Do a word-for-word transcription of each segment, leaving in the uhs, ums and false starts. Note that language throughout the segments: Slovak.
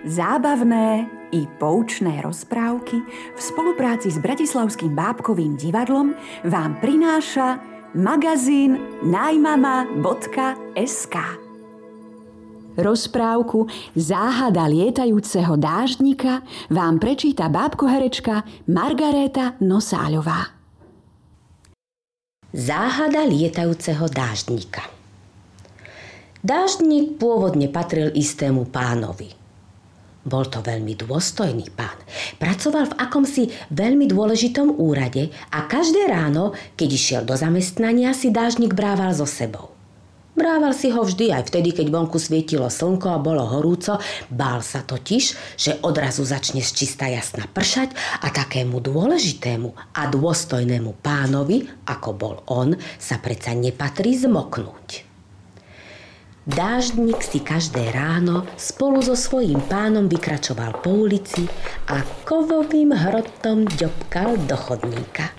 Zábavné i poučné rozprávky v spolupráci s Bratislavským bábkovým divadlom vám prináša magazín najmama bodka es ká. Rozprávku Záhada lietajúceho dáždnika vám prečíta bábkoherečka Margaréta Nosáľová. Záhada lietajúceho dáždnika. Dáždnik pôvodne patril istému pánovi. Bol to veľmi dôstojný pán. Pracoval v akomsi veľmi dôležitom úrade a každé ráno, keď išiel do zamestnania, si dáždnik brával so sebou. Brával si ho vždy, aj vtedy, keď vonku svietilo slnko a bolo horúco. Bál sa totiž, že odrazu začne z čista jasna pršať a takému dôležitému a dôstojnému pánovi, ako bol on, sa predsa nepatrí zmoknúť. Dáždnik si každé ráno spolu so svojím pánom vykračoval po ulici a kovovým hrotom ďobkal do chodníka.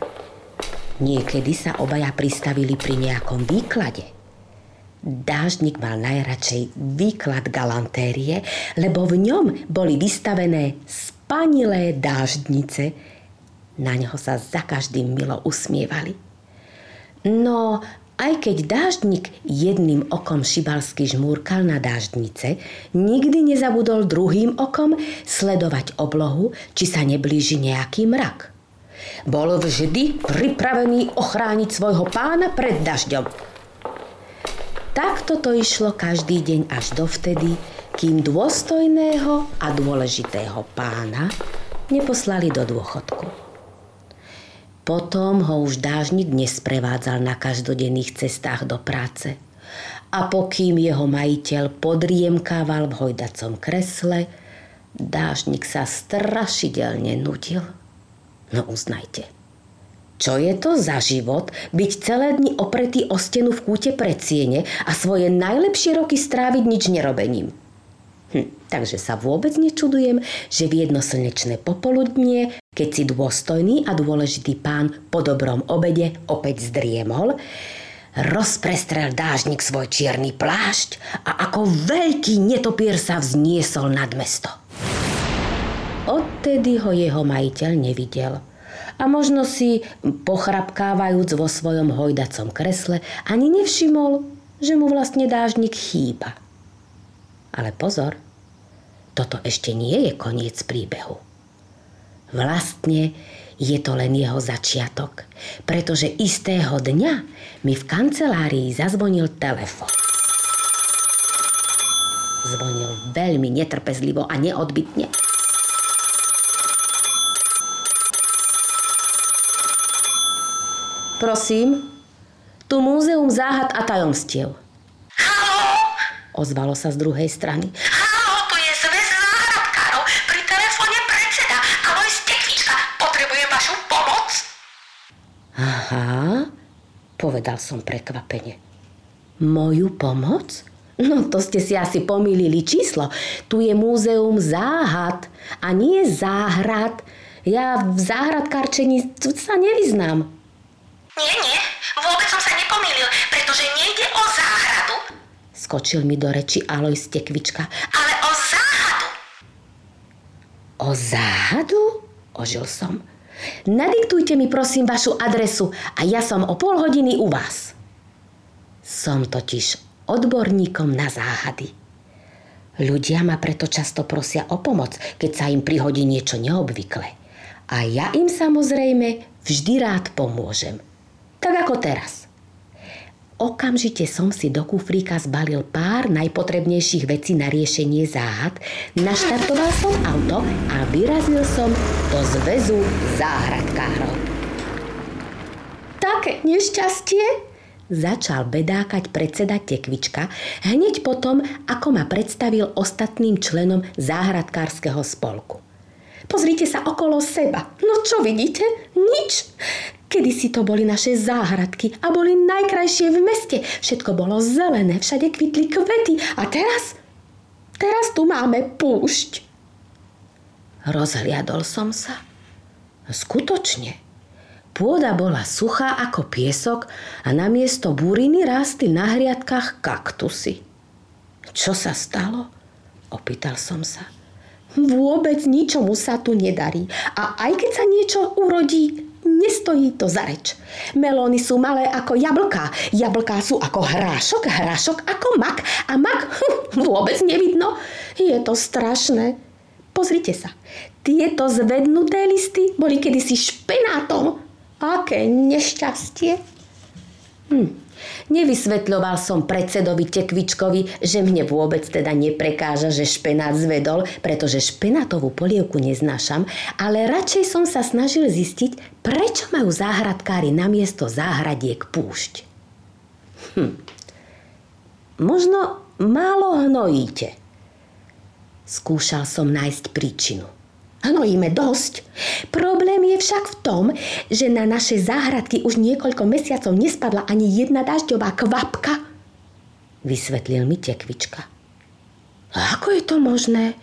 Niekedy sa obaja pristavili pri nejakom výklade. Dáždnik mal najradšej výklad galantérie, lebo v ňom boli vystavené spanilé dáždnice. Na ňoho sa za každým milo usmievali. No... Aj keď dáždnik jedným okom šibalsky žmúrkal na dáždnice, nikdy nezabudol druhým okom sledovať oblohu, či sa neblíži nejaký mrak. Bol vždy pripravený ochrániť svojho pána pred dažďom. Takto to išlo každý deň až dovtedy, kým dôstojného a dôležitého pána neposlali do dôchodku. Potom ho už dáždnik nesprevádzal na každodenných cestách do práce. A pokým jeho majiteľ podriemkával v hojdacom kresle, dáždnik sa strašidelne nudil. No uznajte, čo je to za život byť celé dni opretý o stenu v kúte predsiene a svoje najlepšie roky stráviť nič nerobením? Hm, takže sa vôbec nečudujem, že v jedno slnečné popoludnie, keď si dôstojný a dôležitý pán po dobrom obede opäť zdriemol, rozprestrel dáždnik svoj čierny plášť a ako veľký netopier sa vzniesol nad mesto. Odtedy ho jeho majiteľ nevidel. A možno si, pochrapkávajúc vo svojom hojdacom kresle, ani nevšimol, že mu vlastne dáždnik chýba. Ale pozor, toto ešte nie je koniec príbehu. Vlastne je to len jeho začiatok, pretože istého dňa mi v kancelárii zazvonil telefón. Zvonil veľmi netrpezlivo a neodbytne. Prosím, tu Múzeum záhad a tajomstiev. Ozvalo sa z druhej strany. Haló, tu je zväz záhradkárov. Pri telefóne predseda Alojz Tekvička. Potrebujem vašu pomoc. Aha, povedal som prekvapene. Moju pomoc? No to ste si asi pomýlili číslo. Tu je múzeum záhad a nie záhrad. Ja v záhradkárčení sa nevyznám. Nie, nie, vôbec som sa nepomýlil, pretože nejde o záhradu. Skočil mi do reči Alojz Tekvička. Ale o záhadu! O záhadu? Ožil som. Nadiktujte mi prosím vašu adresu a ja som o pol hodiny u vás. Som totiž odborníkom na záhady. Ľudia ma preto často prosia o pomoc, keď sa im prihodí niečo neobvyklé. A ja im samozrejme vždy rád pomôžem. Tak ako teraz. Okamžite som si do kufríka zbalil pár najpotrebnejších vecí na riešenie záhad, naštartoval som auto a vyrazil som do zväzu záhradkárov. Také nešťastie? Začal bedákať predseda Tekvička hneď potom, ako ma predstavil ostatným členom záhradkárskeho spolku. Pozrite sa okolo seba. No čo vidíte? Nič. Kedysi to boli naše záhradky a boli najkrajšie v meste. Všetko bolo zelené, všade kvitli kvety. A teraz? Teraz tu máme púšť. Rozhliadol som sa. Skutočne. Pôda bola suchá ako piesok a namiesto buriny rástli na hriadkách kaktusy. Čo sa stalo? Opýtal som sa. Vôbec ničomu sa tu nedarí. A aj keď sa niečo urodí, nestojí to za reč. Melóny sú malé ako jablká, jablká sú ako hrášok, hrášok ako mak a mak hm, vôbec nevidno. Je to strašné. Pozrite sa, tieto zvednuté listy boli kedysi špenátom. Aké nešťastie. Hm. Nevysvetľoval som predsedovi Tekvičkovi, že mne vôbec teda neprekáža, že špenát zvedol, pretože špenátovú polievku neznášam, ale radšej som sa snažil zistiť, prečo majú záhradkári namiesto záhradiek púšť. Hm. Možno málo hnojíte. Skúšal som nájsť príčinu. Hnojíme dosť. Problém je však v tom, že na naše záhradky už niekoľko mesiacov nespadla ani jedna dažďová kvapka, vysvetlil mi Tekvička. A ako je to možné?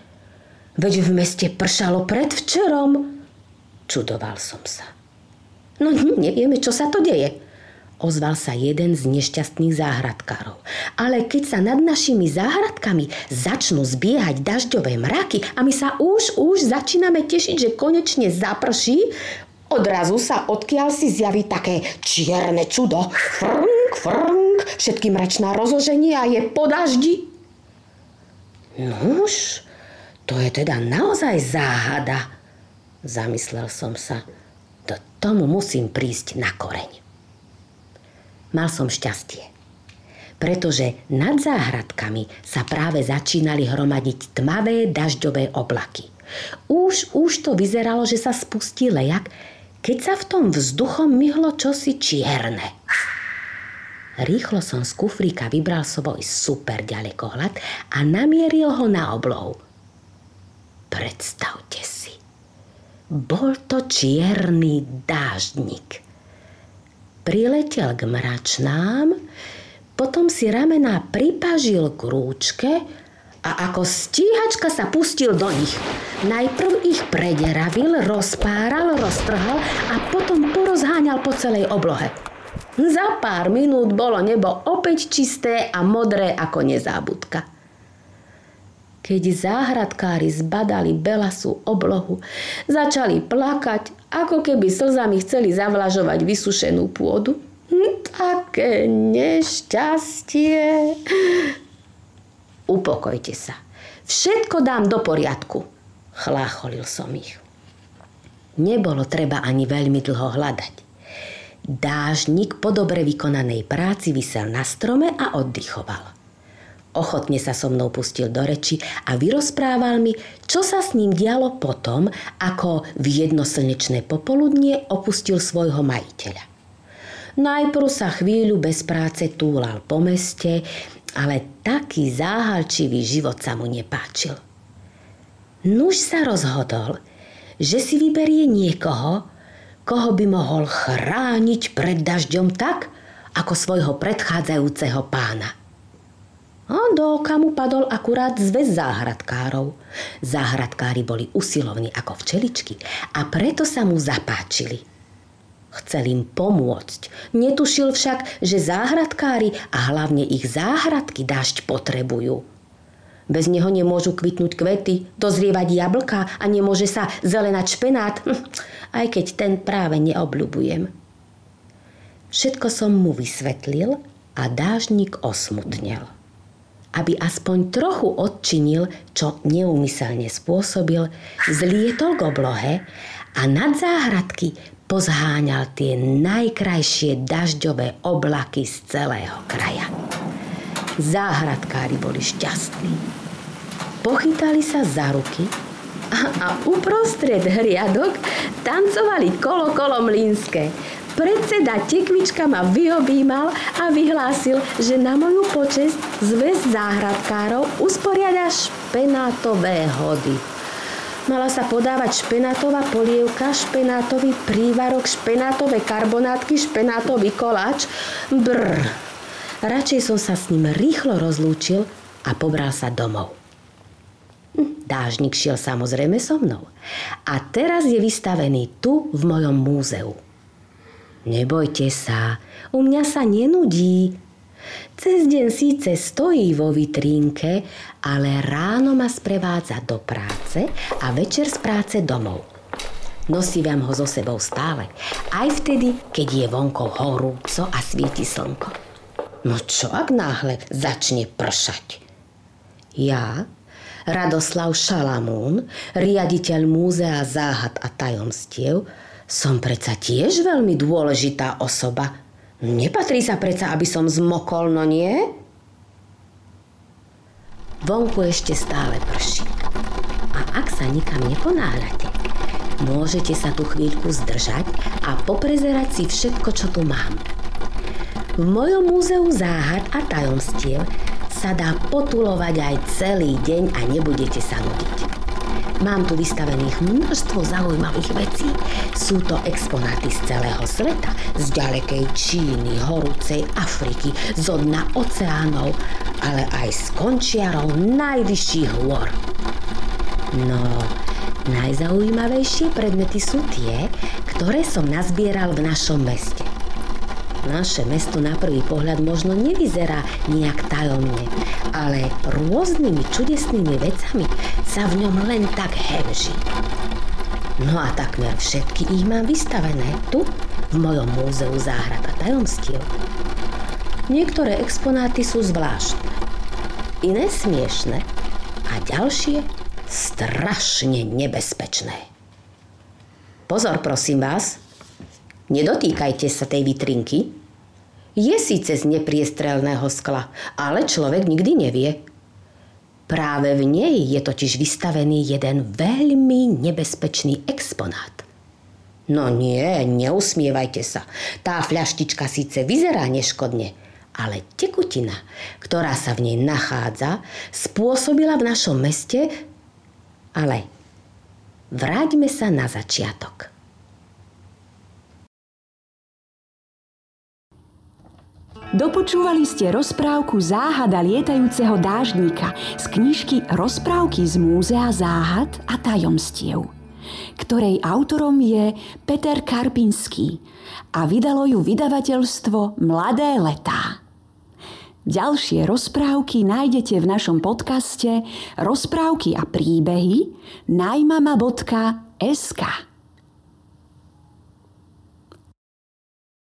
Veď v meste pršalo predvčerom. Čudoval som sa. No nevieme, čo sa to deje, ozval sa jeden z nešťastných záhradkárov. Ale keď sa nad našimi záhradkami začnú zbiehať dažďové mraky a my sa už, už začíname tešiť, že konečne zaprší, odrazu sa odkiaľ si zjaví také čierne čudo. Frnk, frnk, všetky mračná rozloženia je po daždi. Nuž, to je teda naozaj záhada, zamyslel som sa. Do tomu musím prísť na koreň. Mal som šťastie, pretože nad záhradkami sa práve začínali hromadiť tmavé dažďové oblaky. Už, už to vyzeralo, že sa spustí lejak, keď sa v tom vzduchom myhlo čosi čierne. Rýchlo som z kufríka vybral svoj super ďalekohľad a namieril ho na oblohu. Predstavte si, bol to čierny dáždnik. Priletel k mračnám, potom si ramená pripažil k rúčke a ako stíhačka sa pustil do nich. Najprv ich prederavil, rozpáral, roztrhal a potom porozháňal po celej oblohe. Za pár minút bolo nebo opäť čisté a modré ako nezábudka. Keď záhradkári zbadali belasú oblohu, začali plakať, ako keby slzami chceli zavlažovať vysušenú pôdu. Hm, také nešťastie. Upokojte sa. Všetko dám do poriadku. Chlácholil som ich. Nebolo treba ani veľmi dlho hľadať. Dážnik po dobre vykonanej práci visel na strome a oddychoval. Ochotne sa so mnou pustil do reči a vyrozprával mi, čo sa s ním dialo potom, ako v jedno slnečné popoludnie opustil svojho majiteľa. Najprv sa chvíľu bez práce túlal po meste, ale taký záhalčivý život sa mu nepáčil. Nuž sa rozhodol, že si vyberie niekoho, koho by mohol chrániť pred dažďom tak, ako svojho predchádzajúceho pána. A do oka mu padol akurát zväz záhradkárov. Záhradkári boli usilovní ako včeličky a preto sa mu zapáčili. Chcel im pomôcť, netušil však, že záhradkári a hlavne ich záhradky dážď potrebujú. Bez neho nemôžu kvitnúť kvety, dozrievať jablká a nemôže sa zelenať špenát, aj keď ten práve neobľubujem. Všetko som mu vysvetlil a dáždnik osmutnel. Aby aspoň trochu odčinil, čo neúmyselne spôsobil, zlietol k oblohe a nad záhradky pozháňal tie najkrajšie dažďové oblaky z celého kraja. Záhradkári boli šťastní. Pochytali sa za ruky a, a uprostred hriadok tancovali kolo kolo mlynské. Predseda Tekvička ma vyobímal a vyhlásil, že na moju počesť zväz záhradkárov usporiada špenátové hody. Mala sa podávať špenátová polievka, špenátový prívarok, špenátové karbonátky, špenátový koláč. Brr. Radšej som sa s ním rýchlo rozlúčil a pobral sa domov. Dážnik šiel samozrejme so mnou. A teraz je vystavený tu v mojom múzeu. Nebojte sa, u mňa sa nenudí. Cez deň síce stojí vo vitrínke, ale ráno ma sprevádza do práce a večer z práce domov. Nosívam ho so sebou stále, aj vtedy, keď je vonko horúco a svieti slnko. No čo ak náhle začne pršať? Ja, Radoslav Šalamún, riaditeľ Múzea záhad a tajomstiev, som predsa tiež veľmi dôležitá osoba. Nepatrí sa predsa, aby som zmokol, no nie? Vonku ešte stále prší. A ak sa nikam neponáhľate, môžete sa tu chvíľku zdržať a poprezerať si všetko, čo tu mám. V mojom múzeu záhad a tajomstiev sa dá potulovať aj celý deň a nebudete sa nudiť. Mám tu vystavených množstvo zaujímavých vecí. Sú to exponáty z celého sveta, z ďalekej Číny, horúcej Afriky, zo dna oceánov, ale aj z končiarov najvyšších hôr. No, najzaujímavejšie predmety sú tie, ktoré som nazbieral v našom meste. Naše mesto na prvý pohľad možno nevyzerá nejak tajomne, ale rôznymi čudesnými vecami sa v ňom len tak hemží. No a takmer všetky ich mám vystavené tu, v mojom múzeu záhrad a tajomstiev. Niektoré exponáty sú zvláštne, iné smiešne a ďalšie strašne nebezpečné. Pozor, prosím vás, nedotýkajte sa tej vitrinky. Je síce z nepriestrelného skla, ale človek nikdy nevie. Práve v nej je totiž vystavený jeden veľmi nebezpečný exponát. No nie, neusmievajte sa. Tá fľaštička síce vyzerá neškodne, ale tekutina, ktorá sa v nej nachádza, spôsobila v našom meste... Ale vráťme sa na začiatok. Dopočúvali ste rozprávku Záhada lietajúceho dáždnika z knižky Rozprávky z múzea záhad a tajomstiev, ktorej autorom je Peter Karpinský a vydalo ju vydavateľstvo Mladé letá. Ďalšie rozprávky nájdete v našom podcaste Rozprávky a príbehy najmama bodka es ká.